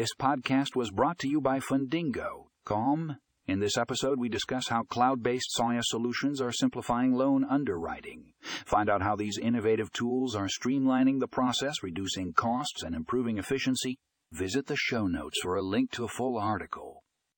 This podcast was brought to you by Fundingo. Calm. In this episode, we discuss how cloud-based SaaS solutions are simplifying loan underwriting. Find out how these innovative tools are streamlining the process, reducing costs, and improving efficiency. Visit the show notes for a link to a full article.